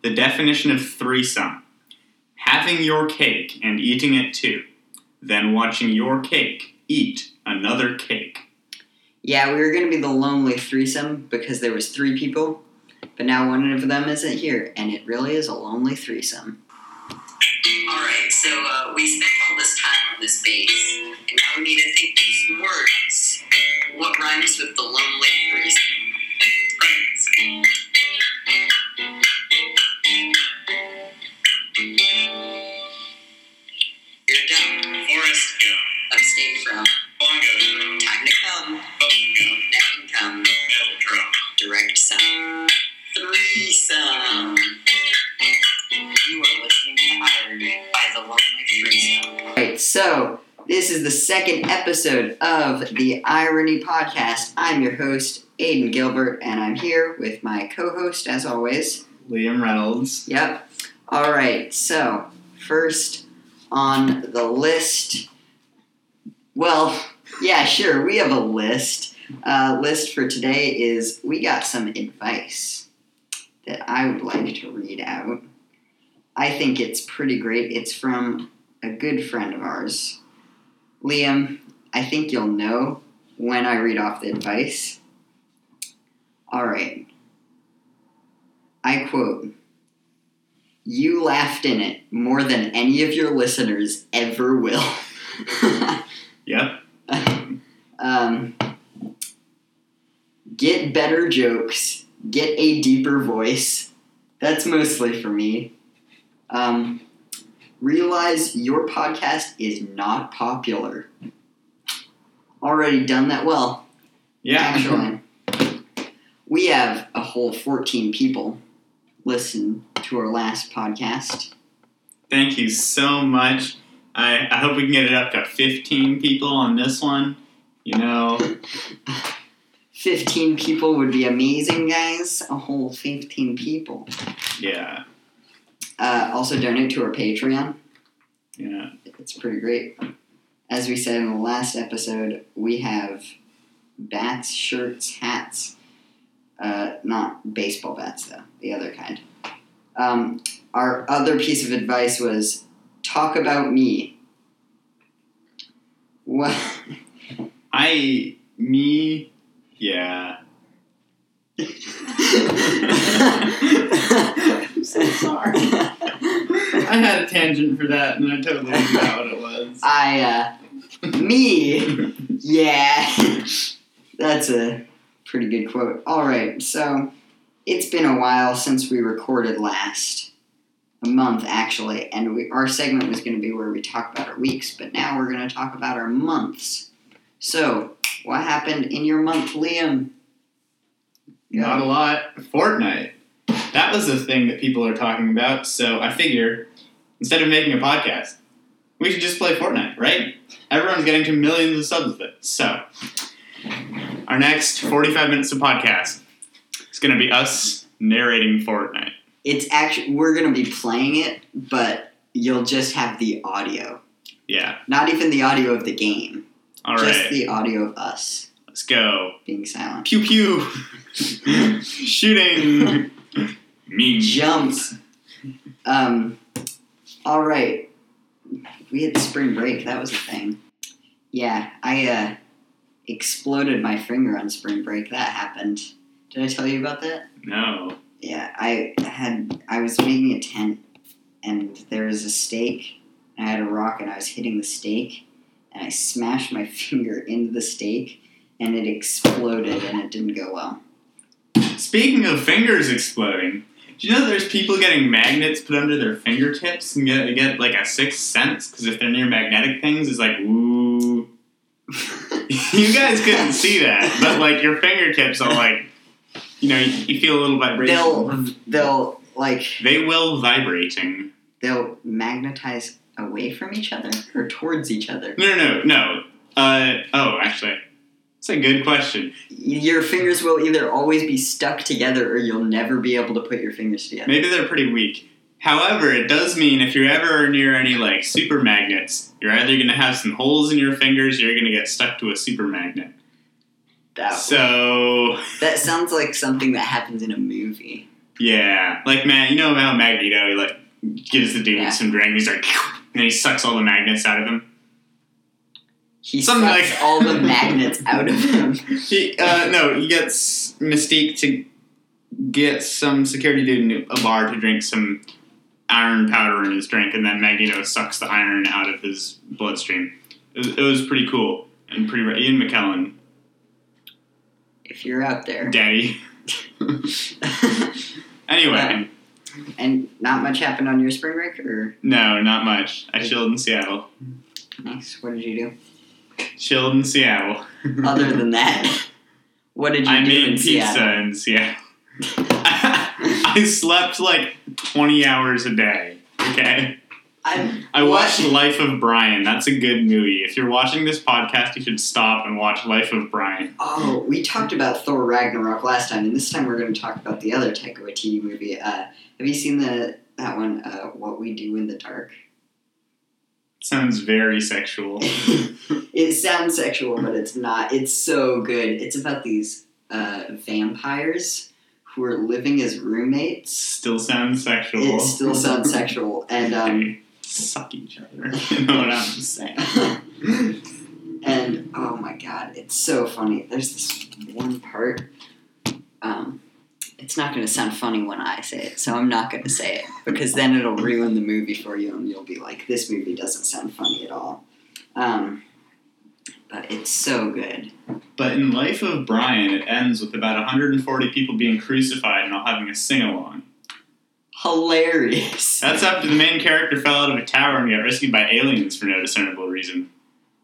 The definition of threesome. Having your cake and eating it too. Then watching your cake eat another cake. Yeah, we were going to be the lonely threesome because there was three people. But now one of them isn't here, and it really is a lonely threesome. All right, so we spent all this time on this base, and now we need to think these words. What rhymes with the lonely threesome? You're done. Forest gum. Abstained from. Bongo. Time to come. Bongo. Neck and come. Metal drum. Direct sound. Threesome. You are listening to Irony by the Lonely Threesome. Alright, so this is the second episode of the Irony Podcast. I'm your host, Aiden Gilbert, and I'm here with my co-host, as always, Liam Reynolds. Yep. Alright, so first on the list, well, yeah, sure, we have a list. List for today is we got some advice that I would like to read out. I think it's pretty great. It's from a good friend of ours. Liam, I think you'll know when I read off the advice. All right. I quote, "You laughed in it more than any of your listeners ever will." Yep. Get better jokes. Get a deeper voice. That's mostly for me. Realize your podcast is not popular. Already done that well. Yeah. Actually. We have a whole 14 people listen to our last podcast. Thank you so much. I hope we can get it up to 15 people on this one. You know... 15 people would be amazing, guys. A whole 15 people. Yeah. Also donate to our Patreon. Yeah. It's pretty great. As we said in the last episode, we have bats, shirts, hats. Not baseball bats, though. The other kind. Our other piece of advice was, talk about me. What? Yeah. I'm so sorry. I had a tangent for that, and I totally forgot what it was. Yeah. That's a pretty good quote. All right, so it's been a while since we recorded last. A month, actually. And our segment was going to be where we talk about our weeks, but now we're going to talk about our months. So... what happened in your month, Liam? Not a lot. Fortnite. That was the thing that people are talking about, so I figure, instead of making a podcast, we should just play Fortnite, right? Everyone's getting to millions of subs with it. So, our next 45 minutes of podcast is going to be us narrating Fortnite. It's actually, we're going to be playing it, but you'll just have the audio. Yeah. Not even the audio of the game. All right. Just the audio of us. Let's go. Being silent. Pew pew. Shooting. Me. Jumps. All right. We had spring break. That was the thing. Yeah, I exploded my finger on spring break. That happened. Did I tell you about that? No. Yeah, I was making a tent, and there was a stake. And I had a rock, and I was hitting the stake. And I smashed my finger into the stake, and it exploded, and it didn't go well. Speaking of fingers exploding, do you know there's people getting magnets put under their fingertips and get like, a sixth sense? Because if they're near magnetic things, it's like, ooh. You guys couldn't see that, but, like, your fingertips are, like, you know, you feel a little vibration. They will vibrating. They'll magnetize... away from each other or towards each other? No. Actually, it's a good question. Your fingers will either always be stuck together or you'll never be able to put your fingers together. Maybe they're pretty weak. However, it does mean if you're ever near any, like, super magnets, you're either going to have some holes in your fingers or you're going to get stuck to a super magnet. That sounds like something that happens in a movie. Yeah. Like, man, you know how Magneto, like, gives the dude some drink, he's like, and then he sucks all the magnets out of him. He Something sucks like, all the magnets out of him. He gets Mystique to get some security dude in a bar to drink some iron powder in his drink, and then Magneto sucks the iron out of his bloodstream. It was pretty cool. And pretty right. Ian McKellen. If you're out there. Daddy. Anyway. And not much happened on your spring break, or? No, not much. I chilled in Seattle. Nice. What did you do? Chilled in Seattle. Other than that, what did you do in Seattle? I made pizza in Seattle. I slept like 20 hours a day, okay? I watched Life of Brian. That's a good movie. If you're watching this podcast, you should stop and watch Life of Brian. Oh, we talked about Thor Ragnarok last time, and this time we're going to talk about the other Taika Waititi movie. Have you seen that one, What We Do in the Dark? Sounds very sexual. It sounds sexual, but it's not. It's so good. It's about these vampires who are living as roommates. Still sounds sexual. It still sounds sexual. And they suck each other. You know what I'm saying? And, oh my god, it's so funny. There's this one part. It's not going to sound funny when I say it, so I'm not going to say it, because then it'll ruin the movie for you, and you'll be like, this movie doesn't sound funny at all. But it's so good. But in Life of Brian, it ends with about 140 people being crucified and all having a sing-along. Hilarious. That's after the main character fell out of a tower and got rescued by aliens for no discernible reason.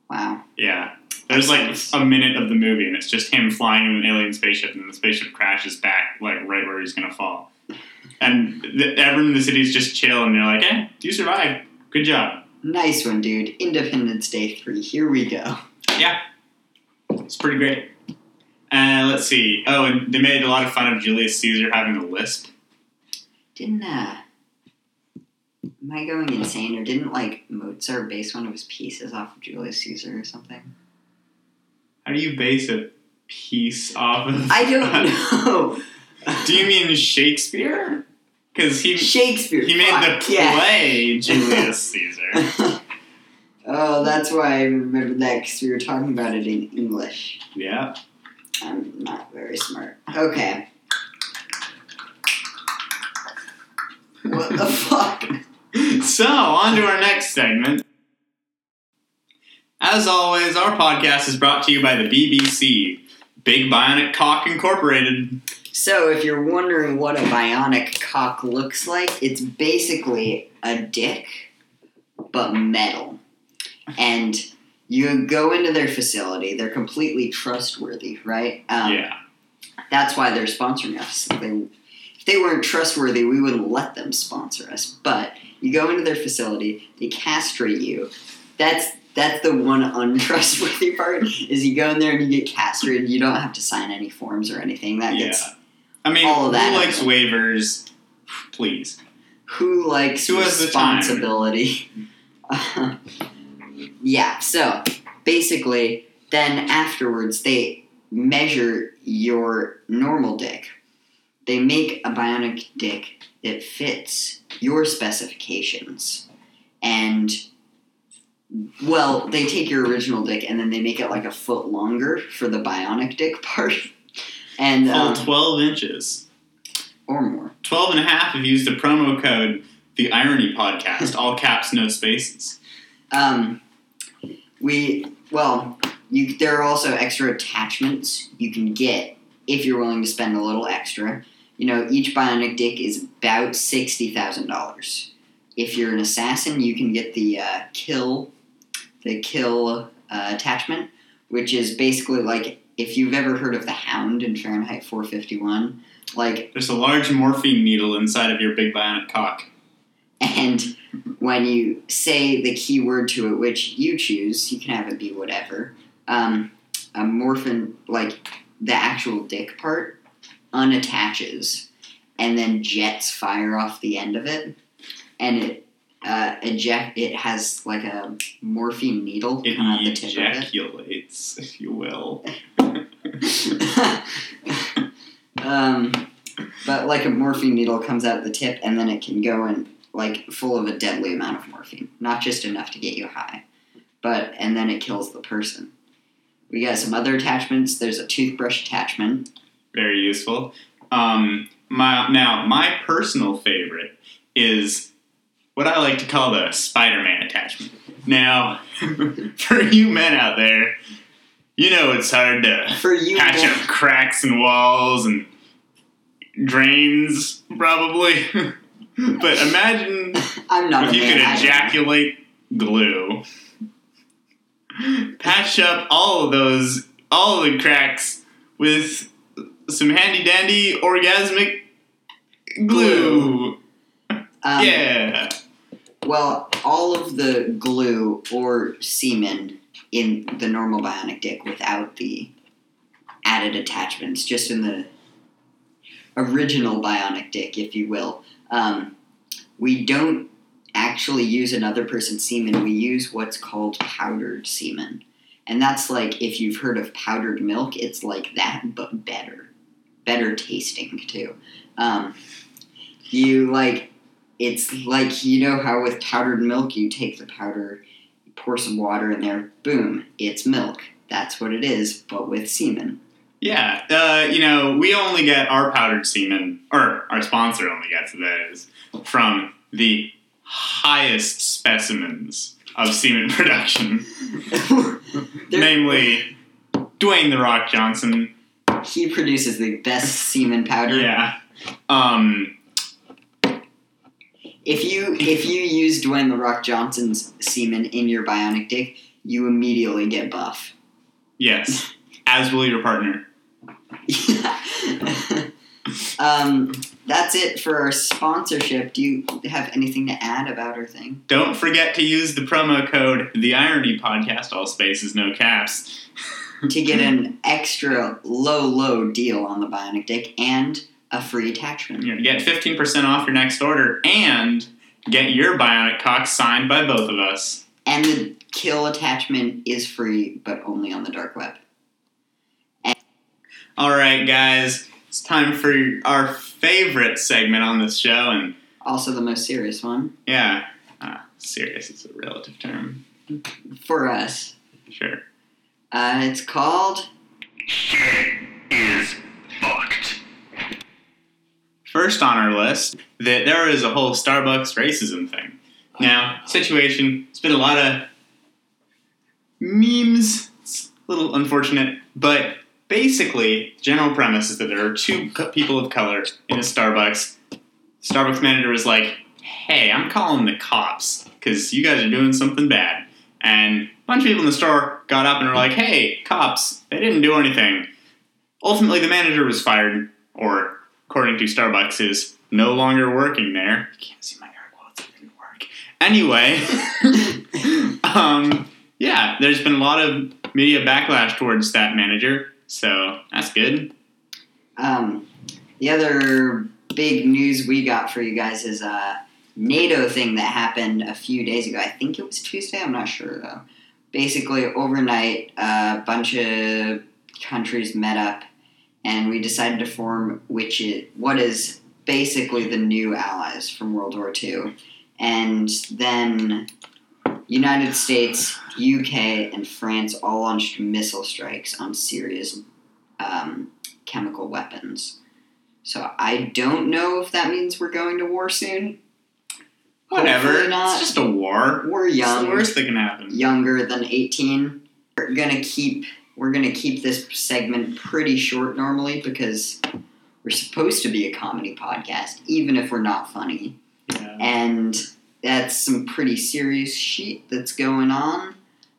Wow. Yeah. There's like a minute of the movie, and it's just him flying in an alien spaceship, and the spaceship crashes back like right where he's going to fall. And everyone in the city is just chill, and they're like, hey, you survived. Good job. Nice one, dude. Independence Day 3. Here we go. Yeah. It's pretty great. Let's see. Oh, and they made a lot of fun of Julius Caesar having a lisp. Am I going insane, or didn't, like, Mozart base one of his pieces off of Julius Caesar or something? How do you base a piece off of? I don't know. Do you mean Shakespeare? Because he made the play Julius Caesar. Oh, that's why I remembered that, because we were talking about it in English. Yeah. I'm not very smart. Okay. What the fuck? So, on to our next segment. As always, our podcast is brought to you by the BBC, Big Bionic Cock Incorporated. So, if you're wondering what a bionic cock looks like, it's basically a dick, but metal. And you go into their facility, they're completely trustworthy, right? Yeah. That's why they're sponsoring us. If they weren't trustworthy, we wouldn't let them sponsor us. But you go into their facility, they castrate you. That's the one untrustworthy part, is you go in there and you get castrated. You don't have to sign any forms or anything. That gets all of that. Who likes waivers? Please. Who likes responsibility? Yeah, so basically, then afterwards, they measure your normal dick. They make a bionic dick that fits your specifications, and... well, they take your original dick and then they make it like a foot longer for the bionic dick part. And 12 inches. Or more. 12 and a half have used the promo code The Irony Podcast, all caps, no spaces. There are also extra attachments you can get if you're willing to spend a little extra. You know, each bionic dick is about $60,000. If you're an assassin, you can get the kill attachment, which is basically like, if you've ever heard of the Hound in Fahrenheit 451, like... there's a large morphine needle inside of your big bionic cock. And when you say the keyword to it, which you choose, you can have it be whatever, a morphine, like, the actual dick part, unattaches, and then jets fire off the end of it, and it has like a morphine needle on the tip of it. It ejaculates, if you will. But like a morphine needle comes out of the tip, and then it can go in like full of a deadly amount of morphine, not just enough to get you high, but and then it kills the person. We got some other attachments. There's a toothbrush attachment. Very useful. My personal favorite is what I like to call the Spider-Man attachment. Now, for you men out there, you know it's hard to patch up cracks in walls and drains, probably. But imagine if you could ejaculate glue, patch up all the cracks with some handy-dandy orgasmic glue. Yeah. Well, all of the glue or semen in the normal bionic dick without the added attachments, just in the original bionic dick, if you will. We don't actually use another person's semen. We use what's called powdered semen. And that's like, if you've heard of powdered milk, it's like that, but better. Better tasting, too. It's like, you know how with powdered milk, you take the powder, you pour some water in there, boom, it's milk. That's what it is, but with semen. Yeah, we only get our powdered semen, or our sponsor only gets those, from the highest specimens of semen production. Namely, Dwayne "The Rock" Johnson. He produces the best semen powder. Yeah. If you use Dwayne "The Rock" Johnson's semen in your bionic dick, you immediately get buff. Yes, as will your partner. Yeah. That's it for our sponsorship. Do you have anything to add about our thing? Don't forget to use the promo code The Irony Podcast, all spaces, no caps, to get an extra low deal on the bionic dick and a free attachment. You're going to get 15% off your next order and get your bionic cock signed by both of us. And the kill attachment is free, but only on the dark web. All right, guys. It's time for our favorite segment on this show, and also the most serious one. Yeah. Serious is a relative term. For us. Sure. It's called... Shit is fucked. First on our list, there is a whole Starbucks racism thing. Now, situation, it's been a lot of memes. It's a little unfortunate, but... Basically, the general premise is that there are two people of color in a Starbucks. Starbucks manager was like, hey, I'm calling the cops because you guys are doing something bad. And a bunch of people in the store got up and were like, hey, cops, they didn't do anything. Ultimately, the manager was fired, or according to Starbucks, is no longer working there. You can't see my air quotes, it didn't work. Anyway, yeah, there's been a lot of media backlash towards that manager. So, that's good. The other big news we got for you guys is a NATO thing that happened a few days ago. I think it was Tuesday. I'm not sure, though. Basically, overnight, a bunch of countries met up, and we decided to form what is basically the new allies from World War II. And then... United States, UK, and France all launched missile strikes on Syria's chemical weapons. So I don't know if that means we're going to war soon. Whatever. Not. It's just a war. We're young. It's the worst that can happen. Younger than 18. We're gonna keep this segment pretty short normally because we're supposed to be a comedy podcast, even if we're not funny. Yeah. And that's some pretty serious shit that's going on.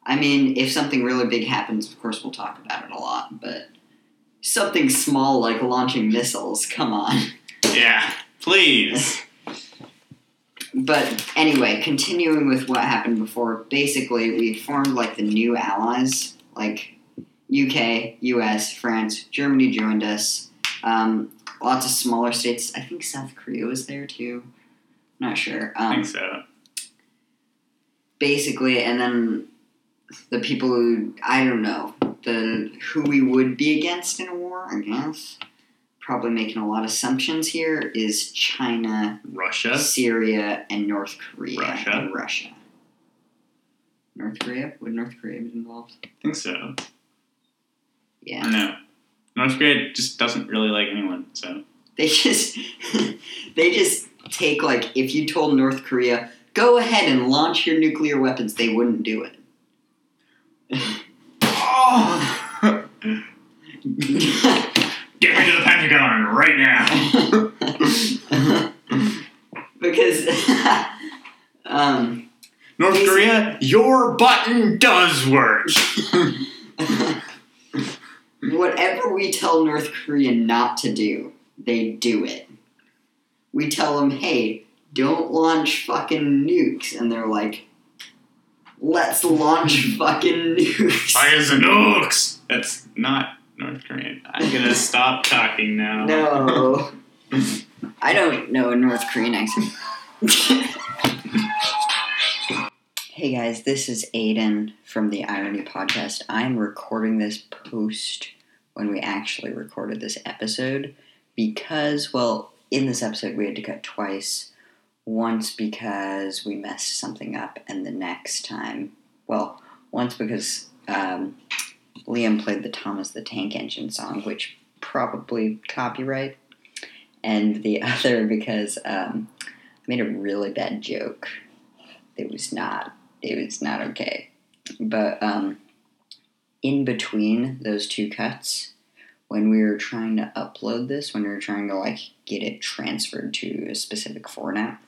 I mean, if something really big happens, of course we'll talk about it a lot, but something small like launching missiles, come on. Yeah, please. But anyway, continuing with what happened before, basically we formed like the new allies, like UK, US, France, Germany joined us. Lots of smaller states. I think South Korea was there too. Not sure. I think so. Basically, and then the people who, I don't know, who we would be against in a war, I guess. probably making a lot of assumptions here, is China, Russia, Syria, and North Korea. Russia. North Korea? Would North Korea be involved? I think so. Yeah. No. North Korea just doesn't really like anyone, so. They just, take, like, if you told North Korea, go ahead and launch your nuclear weapons, they wouldn't do it. Oh! Get me to the Pentagon right now! Because, North Korea, your button does work! Whatever we tell North Korea not to do, they do it. We tell them, hey, don't launch fucking nukes. And they're like, let's launch fucking nukes. Fire the nukes! That's not North Korean. I'm going to stop talking now. No. I don't know a North Korean accent. Hey guys, this is Aiden from the Irony Podcast. I'm recording this post when we actually recorded this episode because, well, in this episode we had to cut twice. Once because we messed something up, and the next time, well, once because Liam played the Thomas the Tank Engine song, which probably copyright, and the other because I made a really bad joke. It was not okay. But in between those two cuts, when we were trying to upload this, when we were trying to like get it transferred to a specific format,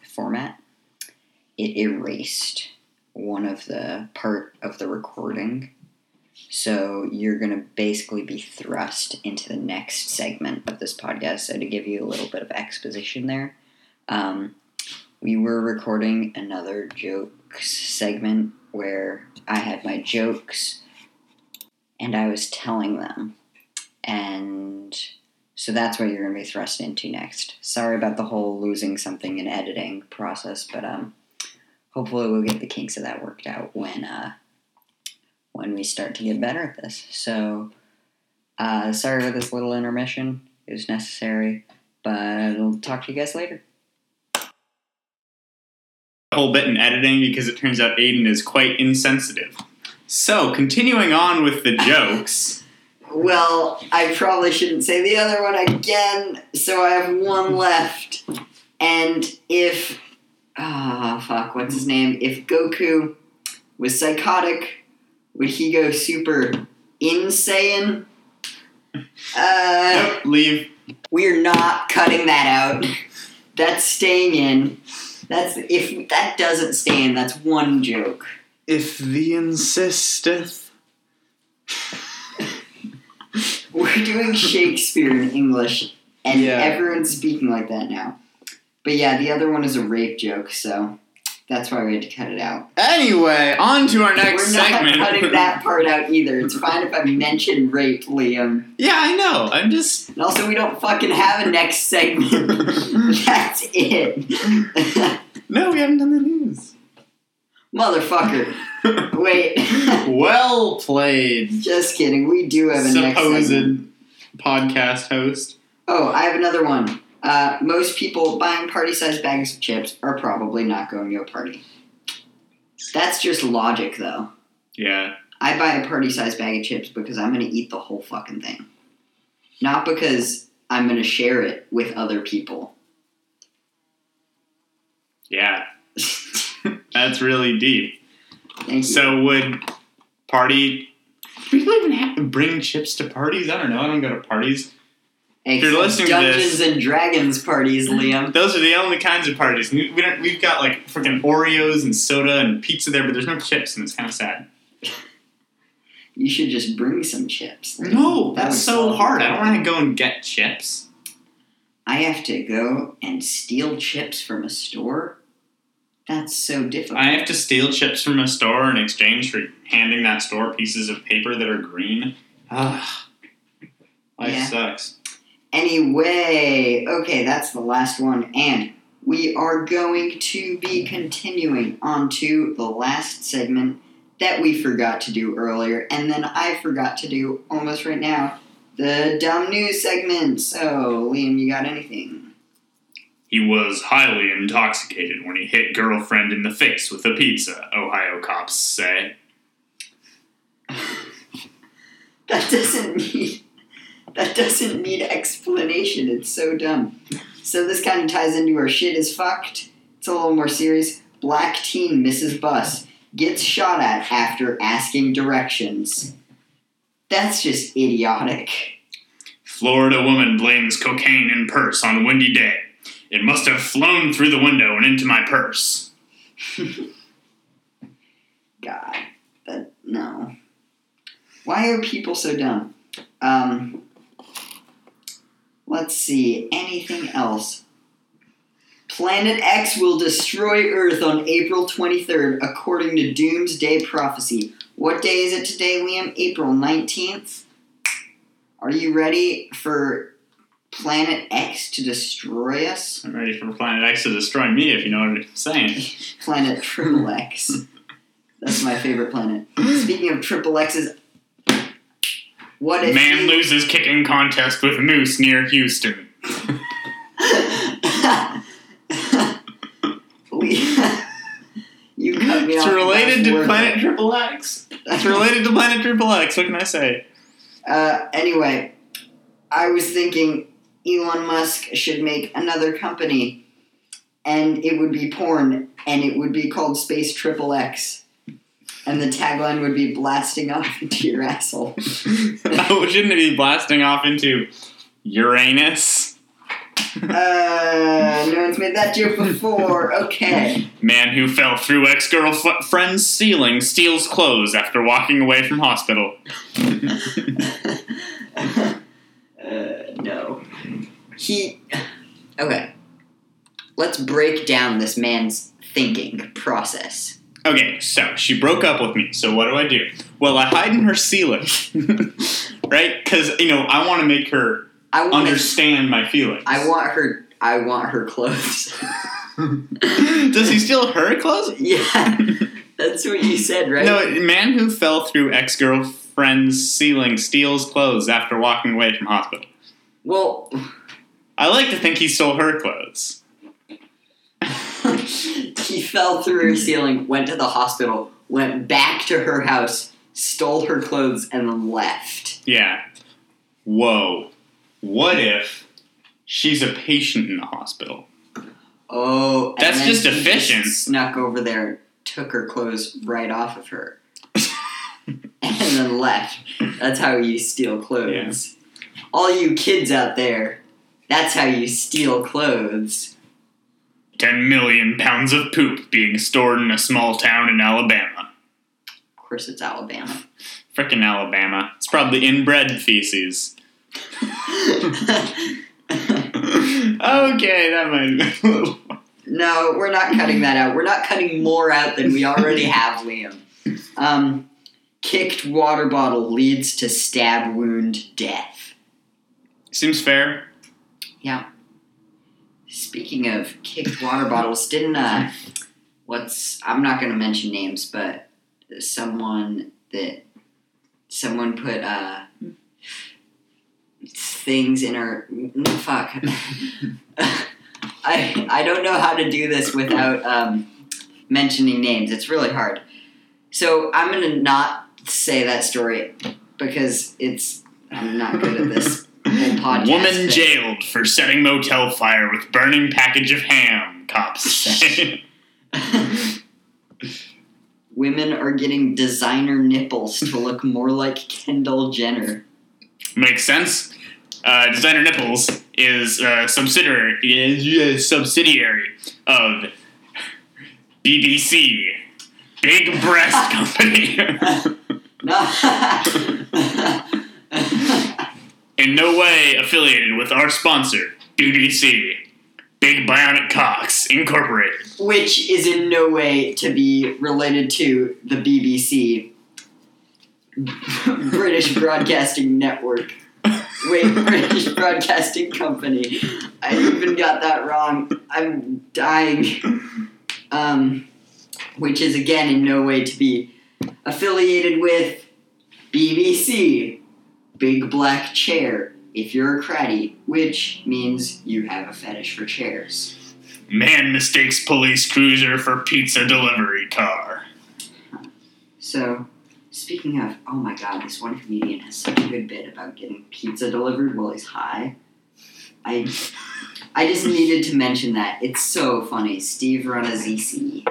it erased one of the part of the recording. So you're going to basically be thrust into the next segment of this podcast. So to give you a little bit of exposition there, we were recording another jokes segment where I had my jokes and I was telling them. And so that's what you're going to be thrust into next. Sorry about the whole losing something in editing process, but hopefully we'll get the kinks of that worked out when we start to get better at this. So sorry about this little intermission. It was necessary, but I'll talk to you guys later. A whole bit in editing because it turns out Aiden is quite insensitive. So continuing on with the jokes... Well, I probably shouldn't say the other one again, so I have one left. And if... what's his name? If Goku was psychotic, would he go super insane? Nope, leave. We're not cutting that out. That's staying in. If that doesn't stay in, that's one joke. If thee insisteth... We're doing Shakespeare in English, and everyone's speaking like that now. But yeah, the other one is a rape joke, so that's why we had to cut it out. Anyway, on to our next segment. We're not cutting that part out either. It's fine if I mention rape, Liam. Yeah, I know. I'm just... And also, we don't fucking have a next segment. That's it. No, we haven't done the news. Motherfucker. Wait. Well played. Just kidding. We do have a next segment. Podcast host. Oh, I have another one. Most people buying party-sized bags of chips are probably not going to a party. That's just logic, though. Yeah. I buy a party-sized bag of chips because I'm going to eat the whole fucking thing. Not because I'm going to share it with other people. Yeah. That's really deep. Thank you. So would people even have to bring chips to parties? I don't know. I don't go to parties. If you're listening to this, Dungeons and Dragons parties, Liam. Those are the only kinds of parties. We've got like freaking Oreos and soda and pizza there, but there's no chips, and it's kind of sad. You should just bring some chips. No, that's so hard. I don't want to go and get chips. I have to go and steal chips from a store. That's so difficult. I have to steal chips from a store in exchange for handing that store pieces of paper that are green. Ugh. Life sucks. Anyway, okay, that's the last one. And we are going to be continuing on to the last segment that we forgot to do earlier. And then I forgot to do almost right now. the dumb news segment. So, Liam, you got anything? He was highly intoxicated when he hit girlfriend in the face with a pizza, Ohio cops say. That doesn't need explanation. It's so dumb. So this kind of ties into our shit is fucked. It's a little more serious. Black teen misses bus. Gets shot at after asking directions. That's just idiotic. Florida woman blames cocaine in purse on windy day. It must have flown through the window and into my purse. God, but no. Why are people so dumb? Let's see. Anything else? Planet X will destroy Earth on April 23rd, according to Doomsday Prophecy. What day is it today, Liam? April 19th? Are you ready for Planet X to destroy us? I'm ready for Planet X to destroy me, if you know what I'm saying. Planet Triple X. That's my favorite planet. Speaking of Triple X's, what if... Man loses kicking contest with moose near Houston. You cut me off. It's related to Planet Triple X. It's related to Planet Triple X. What can I say? Anyway, I was thinking Elon Musk should make another company, and it would be porn, and it would be called Space Triple X, and the tagline would be blasting off into your asshole. Oh, shouldn't it be blasting off into Uranus? No one's made that joke before. Okay. Man who fell through ex-girlfriend's ceiling steals clothes after walking away from hospital. No. Okay. Let's break down this man's thinking process. Okay, so she broke up with me, so what do? Well, I hide in her ceiling. Right? Because, I want to make her... understand my feelings. I want her clothes. Does he steal her clothes? Yeah. That's what you said, right? No, man who fell through ex-girlfriend's ceiling steals clothes after walking away from hospital. Well, I like to think he stole her clothes. He fell through her ceiling, went to the hospital, went back to her house, stole her clothes, and then left. Yeah. Whoa. What if she's a patient in the hospital? Oh, that's just efficient. Just snuck over there, and took her clothes right off of her, and then left. That's how you steal clothes. Yeah. All you kids out there, that's how you steal clothes. 10 million pounds of poop being stored in a small town in Alabama. Of course, it's Alabama. Frickin' Alabama. It's probably inbred feces. Okay, that might be a little... No, we're not cutting that out. We're not cutting more out than we already have, Liam. Kicked water bottle leads to stab wound death. Seems fair. Yeah. Speaking of kicked water bottles, didn't I'm not going to mention names, but someone put things in our... Fuck. I don't know how to do this without mentioning names. It's really hard. So I'm going to not say that story because I'm not good at this whole podcast. Woman thing. Jailed for setting motel fire with burning package of ham, cops say. Women are getting designer nipples to look more like Kendall Jenner. Makes sense. Designer Nipples is a subsidiary of BBC, Big Breast Company. In no way affiliated with our sponsor, BBC, Big Bionic Cocks Incorporated. Which is in no way to be related to the BBC. British Broadcasting Network. Wait, British Broadcasting Company. I even got that wrong. I'm dying. Which is, again, in no way to be affiliated with BBC, big black chair if you're a cratty, which means you have a fetish for chairs. Man mistakes police cruiser for pizza delivery car. So, speaking of, oh my god, this one comedian has such a good bit about getting pizza delivered while he's high. I just needed to mention that. It's so funny. Steve Ronazisi.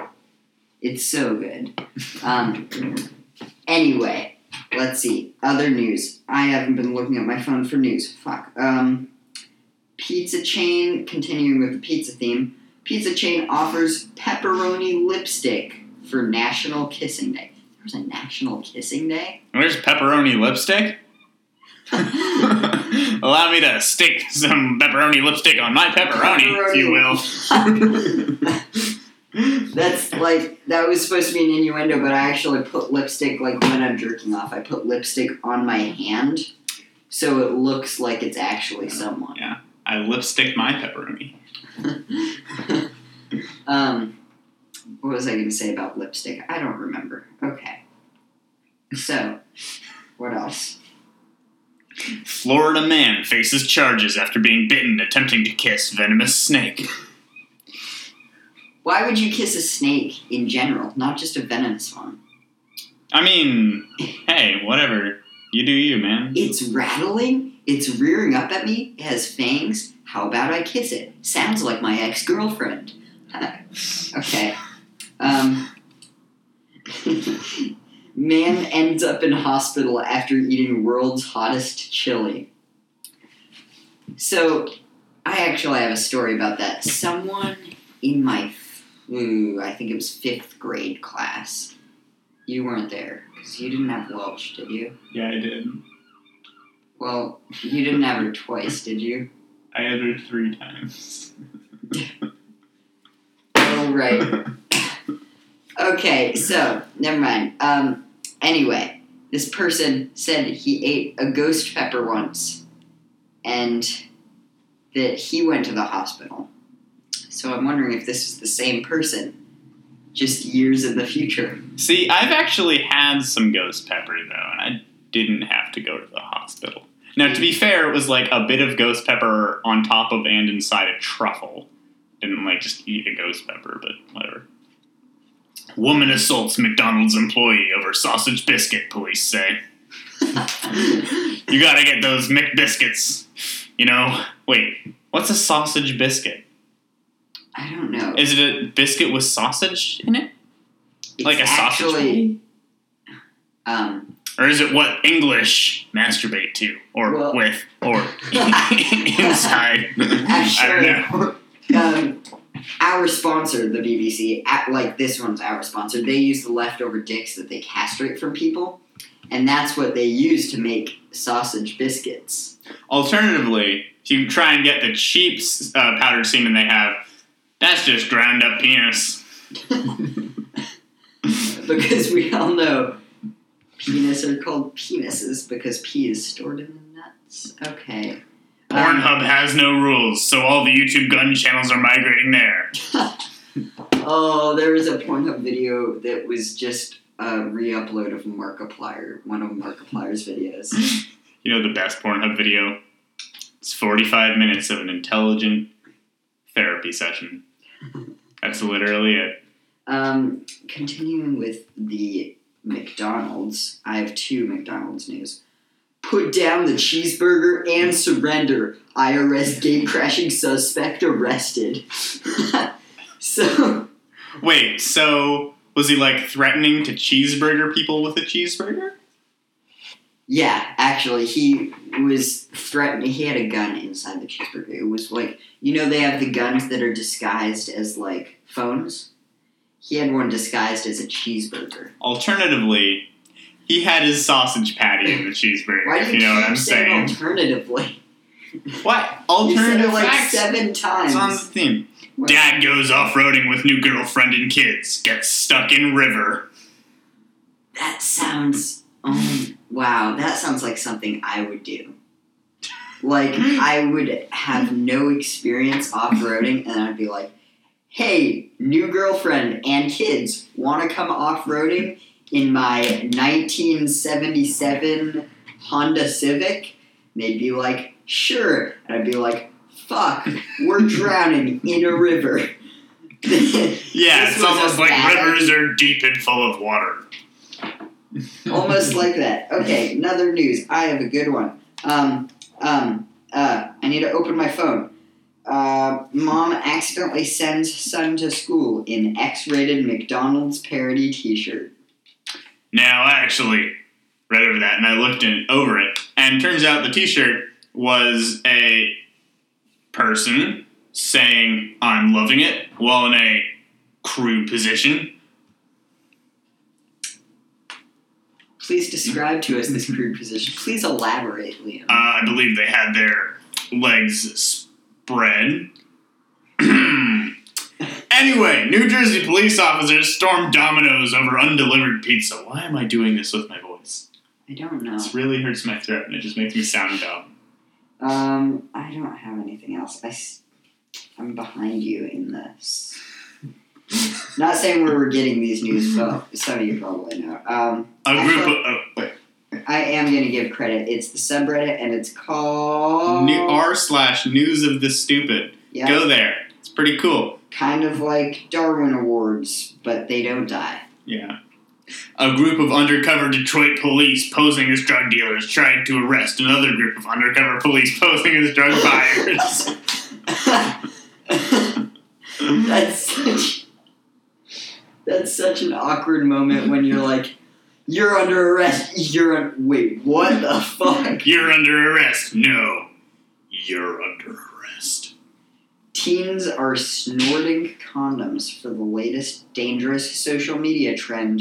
It's so good. Anyway, let's see. Other news. I haven't been looking at my phone for news. Fuck. Pizza chain, continuing with the pizza theme, pizza chain offers pepperoni lipstick for National Kissing Day. There was a National Kissing Day? Where's pepperoni lipstick? Allow me to stick some pepperoni lipstick on my pepperoni. If you will. That's like, that was supposed to be an innuendo, but I actually put lipstick, like when I'm jerking off, I put lipstick on my hand, so it looks like it's actually someone. Yeah. I lipsticked my pepperoni. What was I going to say about lipstick? I don't remember. Okay. So, what else? Florida man faces charges after being bitten attempting to kiss venomous snake. Why would you kiss a snake in general, not just a venomous one? I mean, hey, whatever. You do you, man. It's rattling. It's rearing up at me. It has fangs. How about I kiss it? Sounds like my ex-girlfriend. Okay. Man ends up in hospital after eating world's hottest chili. So, I actually have a story about that. Someone in my, I think it was 5th grade class. You weren't there, because you didn't have Welsh, did you? Yeah, I did. Well, you didn't have her twice, did you? I had her 3 times. All right. Okay, so, never mind. Anyway, this person said he ate a ghost pepper once, and that he went to the hospital. So I'm wondering if this is the same person, just years in the future. See, I've actually had some ghost pepper, though, and I didn't have to go to the hospital. Now, to be fair, it was like a bit of ghost pepper on top of and inside a truffle. Didn't like just eat a ghost pepper, but whatever. Woman assaults McDonald's employee over sausage biscuit, police say. You gotta get those McBiscuits. You know, wait, what's a sausage biscuit? I don't know. Is it a biscuit with sausage in it? It's like a sausage? Actually, or is it what English masturbate to, or well, with, or inside? Actually, I don't know. Our sponsor, the BBC, like this one's our sponsor, they use the leftover dicks that they castrate from people, and that's what they use to make sausage biscuits. Alternatively, if you try and get the cheap powdered semen they have, that's just ground up penis. Because we all know... Penis are called penises because pee is stored in the nuts. Okay. Pornhub has no rules, so all the YouTube gun channels are migrating there. Oh, there was a Pornhub video that was just a re-upload of Markiplier, one of Markiplier's videos. You know the best Pornhub video? It's 45 minutes of an intelligent therapy session. That's literally it. Continuing with the McDonald's. I have 2 McDonald's news. Put down the cheeseburger and surrender. IRS gate-crashing suspect arrested. So... Wait, so was he, like, threatening to cheeseburger people with a cheeseburger? Yeah, actually, he was threatening... He had a gun inside the cheeseburger. It was, like... You know they have the guns that are disguised as, like, phones? He had one disguised as a cheeseburger. Alternatively, he had his sausage patty in the cheeseburger. Why do you know what I'm saying? Alternatively. What? Alternative like facts? 7 times. It's on the theme. What? Dad goes off-roading with new girlfriend and kids. Gets stuck in river. That sounds... Oh, wow, that sounds like something I would do. Like, I would have no experience off-roading, and I'd be like, hey, new girlfriend and kids, want to come off-roading in my 1977 Honda Civic? And they'd be like, sure. And I'd be like, fuck, we're drowning in a river. Yeah, it's almost like rivers are deep and full of water. Almost like that. Okay, another news. I have a good one. I need to open my phone. Mom accidentally sends son to school in X-rated McDonald's parody t-shirt. Now, actually, read over that, and I looked over it, and turns out the t-shirt was a person saying, I'm loving it, while in a crew position. Please describe to us this crude position. Please elaborate, Liam. I believe they had their legs spread. Anyway, New Jersey police officers stormed Domino's over undelivered pizza. Why am I doing this with my voice? I don't know. This really hurts my throat, and it just makes me sound dumb. I don't have anything else. I'm behind you in this. Not saying where we're getting these news from. Some of you probably know. I am going to give credit. It's the subreddit, and it's called... r/News of the Stupid. Yep. Go there. It's pretty cool. Kind of like Darwin Awards, but they don't die. Yeah. A group of undercover Detroit police posing as drug dealers tried to arrest another group of undercover police posing as drug buyers. That's such an awkward moment when you're like, you're under arrest, wait, what the fuck? You're under arrest. No, you're under arrest. Teens are snorting condoms for the latest dangerous social media trend,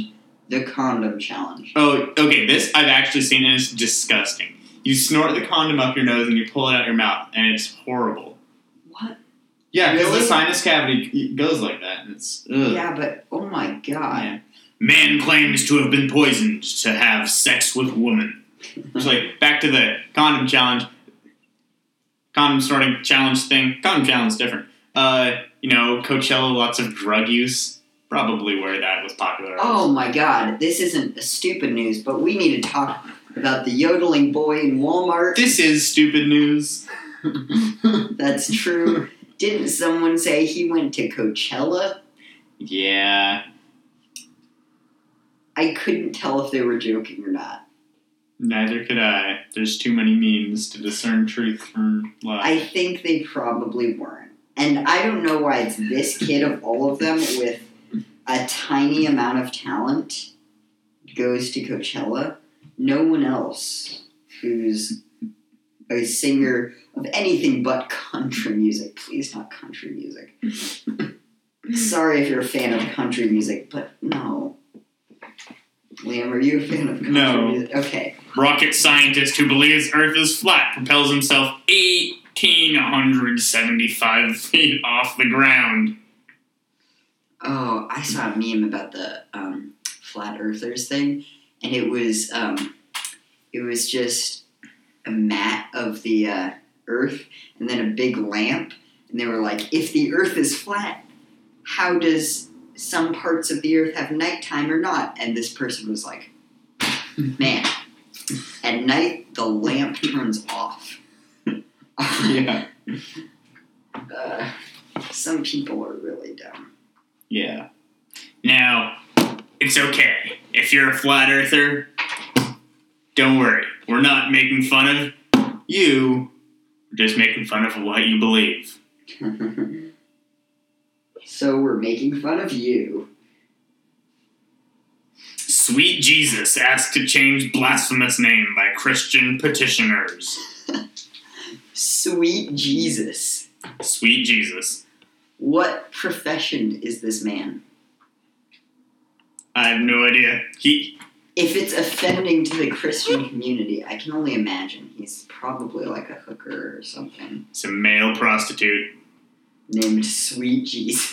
the condom challenge. Oh, okay, this I've actually seen, and it's disgusting. You snort the condom up your nose and you pull it out your mouth, and it's horrible. Yeah, because the sinus cavity goes like that. It's ugh. Yeah, but oh my god. Yeah. Man claims to have been poisoned to have sex with woman. It's like, back to the condom challenge. Condom snorting challenge thing. Condom challenge is different. Coachella, lots of drug use. Probably where that was popular. Oh my god, this isn't stupid news, but we need to talk about the yodeling boy in Walmart. This is stupid news. That's true. Didn't someone say he went to Coachella? Yeah. I couldn't tell if they were joking or not. Neither could I. There's too many memes to discern truth from lies. I think they probably weren't. And I don't know why it's this kid of all of them with a tiny amount of talent goes to Coachella. No one else who's a singer of anything but country music. Please, not country music. Sorry if you're a fan of country music, but no. Liam, are you a fan of country music? Okay. Rocket scientist who believes Earth is flat propels himself 1,875 feet off the ground. Oh, I saw a meme about the flat earthers thing, and it was just a mat of the earth and then a big lamp, and they were like, if the earth is flat, how does some parts of the earth have nighttime or not? And this person was like, man, at night the lamp turns off. Yeah. Some people are really dumb. Yeah. Now, it's okay. If you're a flat earther, don't worry. We're not making fun of you. We're just making fun of what you believe. So we're making fun of you. Sweet Jesus asked to change blasphemous name by Christian petitioners. Sweet Jesus. Sweet Jesus. What profession is this man? I have no idea. If it's offending to the Christian community, I can only imagine he's probably like a hooker or something. It's a male prostitute. Named Sweet Jesus.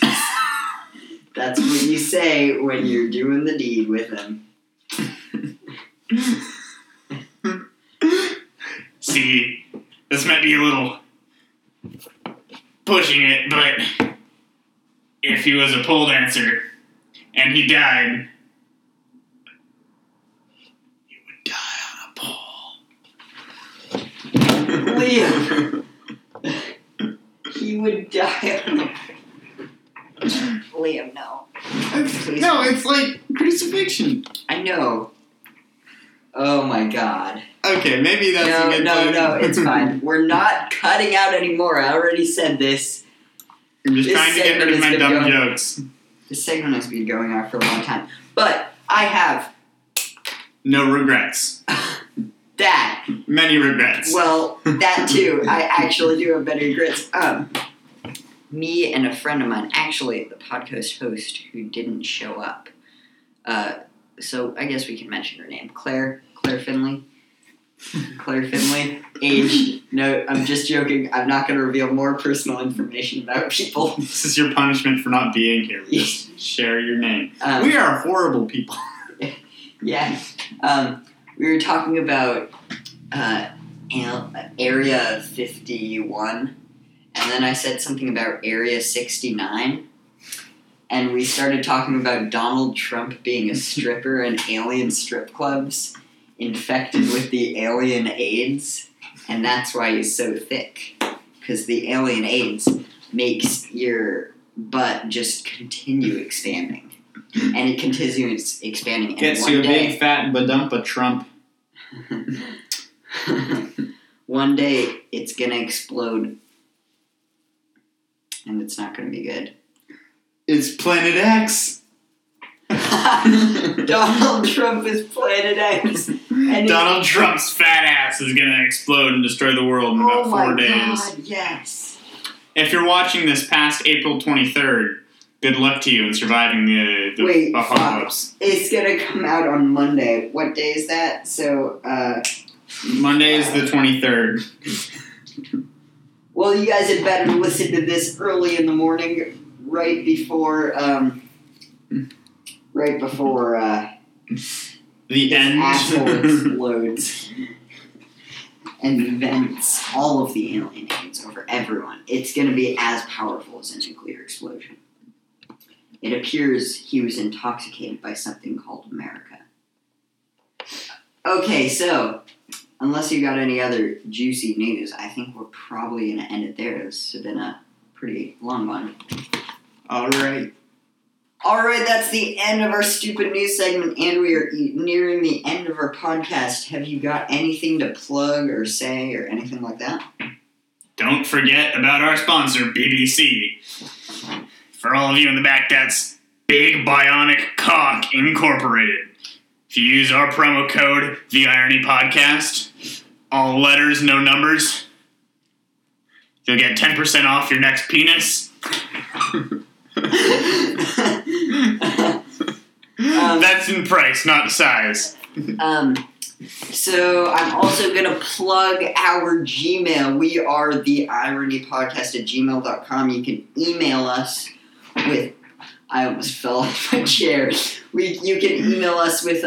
That's what you say when you're doing the deed with him. See, this might be a little pushing it, but if he was a pole dancer and he died... Liam. He would die on the... Liam, no. Please. No, it's like crucifixion. I know. Oh my god. Okay, maybe that's a good thing. No, it's fine. We're not cutting out anymore. I already said this. I'm just trying to get rid of my dumb jokes. This segment has been going on for a long time. But I have... no regrets. That. Many regrets. Well, that too. I actually do have many regrets. Me and a friend of mine, actually the podcast host who didn't show up, so I guess we can mention her name, Claire Finley. Claire Finley, age, no, I'm just joking, I'm not going to reveal more personal information about people. This is your punishment for not being here, just share your name. We are horrible people. Yeah, we were talking about Area 51. And then I said something about Area 69, and we started talking about Donald Trump being a stripper in alien strip clubs, infected with the alien AIDS, and that's why he's so thick, because the alien AIDS makes your butt just continue expanding, and it continues expanding. And gets you a big fat badumpa Trump. One day it's gonna explode. And it's not going to be good. It's Planet X. Donald Trump is Planet X. And Donald Trump's fat ass is going to explode and destroy the world in about 4 days. Oh my god, yes. If you're watching this past April 23rd, good luck to you in surviving the apocalypse. It's going to come out on Monday. What day is that? So, Monday is the 23rd. Well, you guys had better listen to this early in the morning, right before the end asshole explodes and vents all of the alien AIDS over everyone. It's going to be as powerful as a nuclear explosion. It appears he was intoxicated by something called America. Okay, so... unless you got any other juicy news, I think we're probably going to end it there. This has been a pretty long one. All right, that's the end of our stupid news segment, and we are nearing the end of our podcast. Have you got anything to plug or say or anything like that? Don't forget about our sponsor, BBC. For all of you in the back, that's Big Bionic Cock Incorporated. If you use our promo code, The Irony Podcast, all letters, no numbers, you'll get 10% off your next penis. That's in price, not size. So I'm also going to plug our Gmail. We are theironypodcast@gmail.com. You can email us with... I almost fell off my chair. You can email us with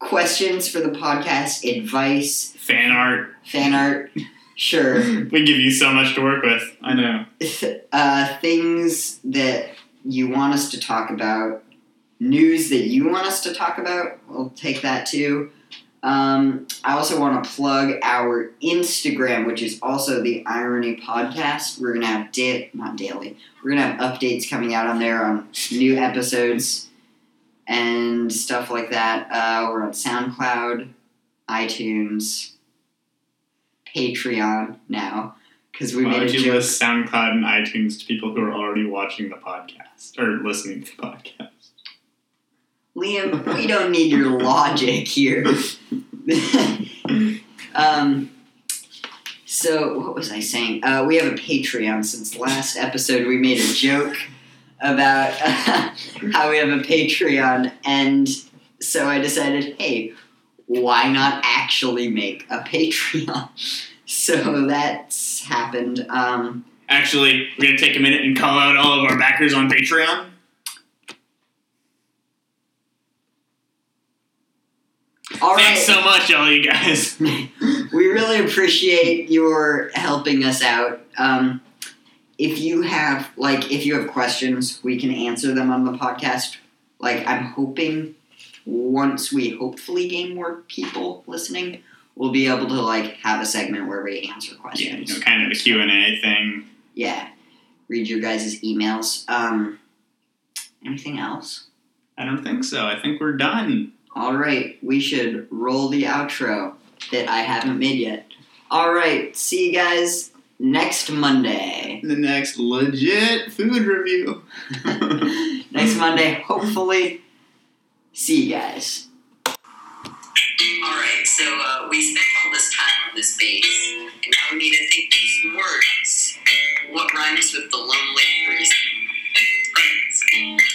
questions for the podcast, advice. Fan art, sure. We give you so much to work with, I know. Things that you want us to talk about, news that you want us to talk about, we'll take that too. I also want to plug our Instagram, which is also the Irony Podcast. We're gonna have We're gonna have updates coming out on there on new episodes and stuff like that. We're on SoundCloud, iTunes, Patreon now because we made a joke. Why would you list SoundCloud and iTunes to people who are already watching the podcast or listening to the podcast? Liam, we don't need your logic here. So, what was I saying? We have a Patreon. Since last episode, we made a joke about how we have a Patreon, and so I decided, hey, why not actually make a Patreon? So that's happened. Actually, we're going to take a minute and call out all of our backers on Patreon. All Thanks right. so much, all you guys. We really appreciate your helping us out. If you have questions, we can answer them on the podcast. I'm hoping once we hopefully gain more people listening, we'll be able to, like, have a segment where we answer questions. Yeah, kind of a Q&A thing. Yeah. Read your guys' emails. Anything else? I don't think so. I think we're done. All right. We should roll the outro that I haven't made yet. All right. See you guys next Monday. The next legit food review. Next Monday, hopefully. See you guys. All right, so we spent all this time on this base, and now we need to think these words. What rhymes with the lonely person? Thanks.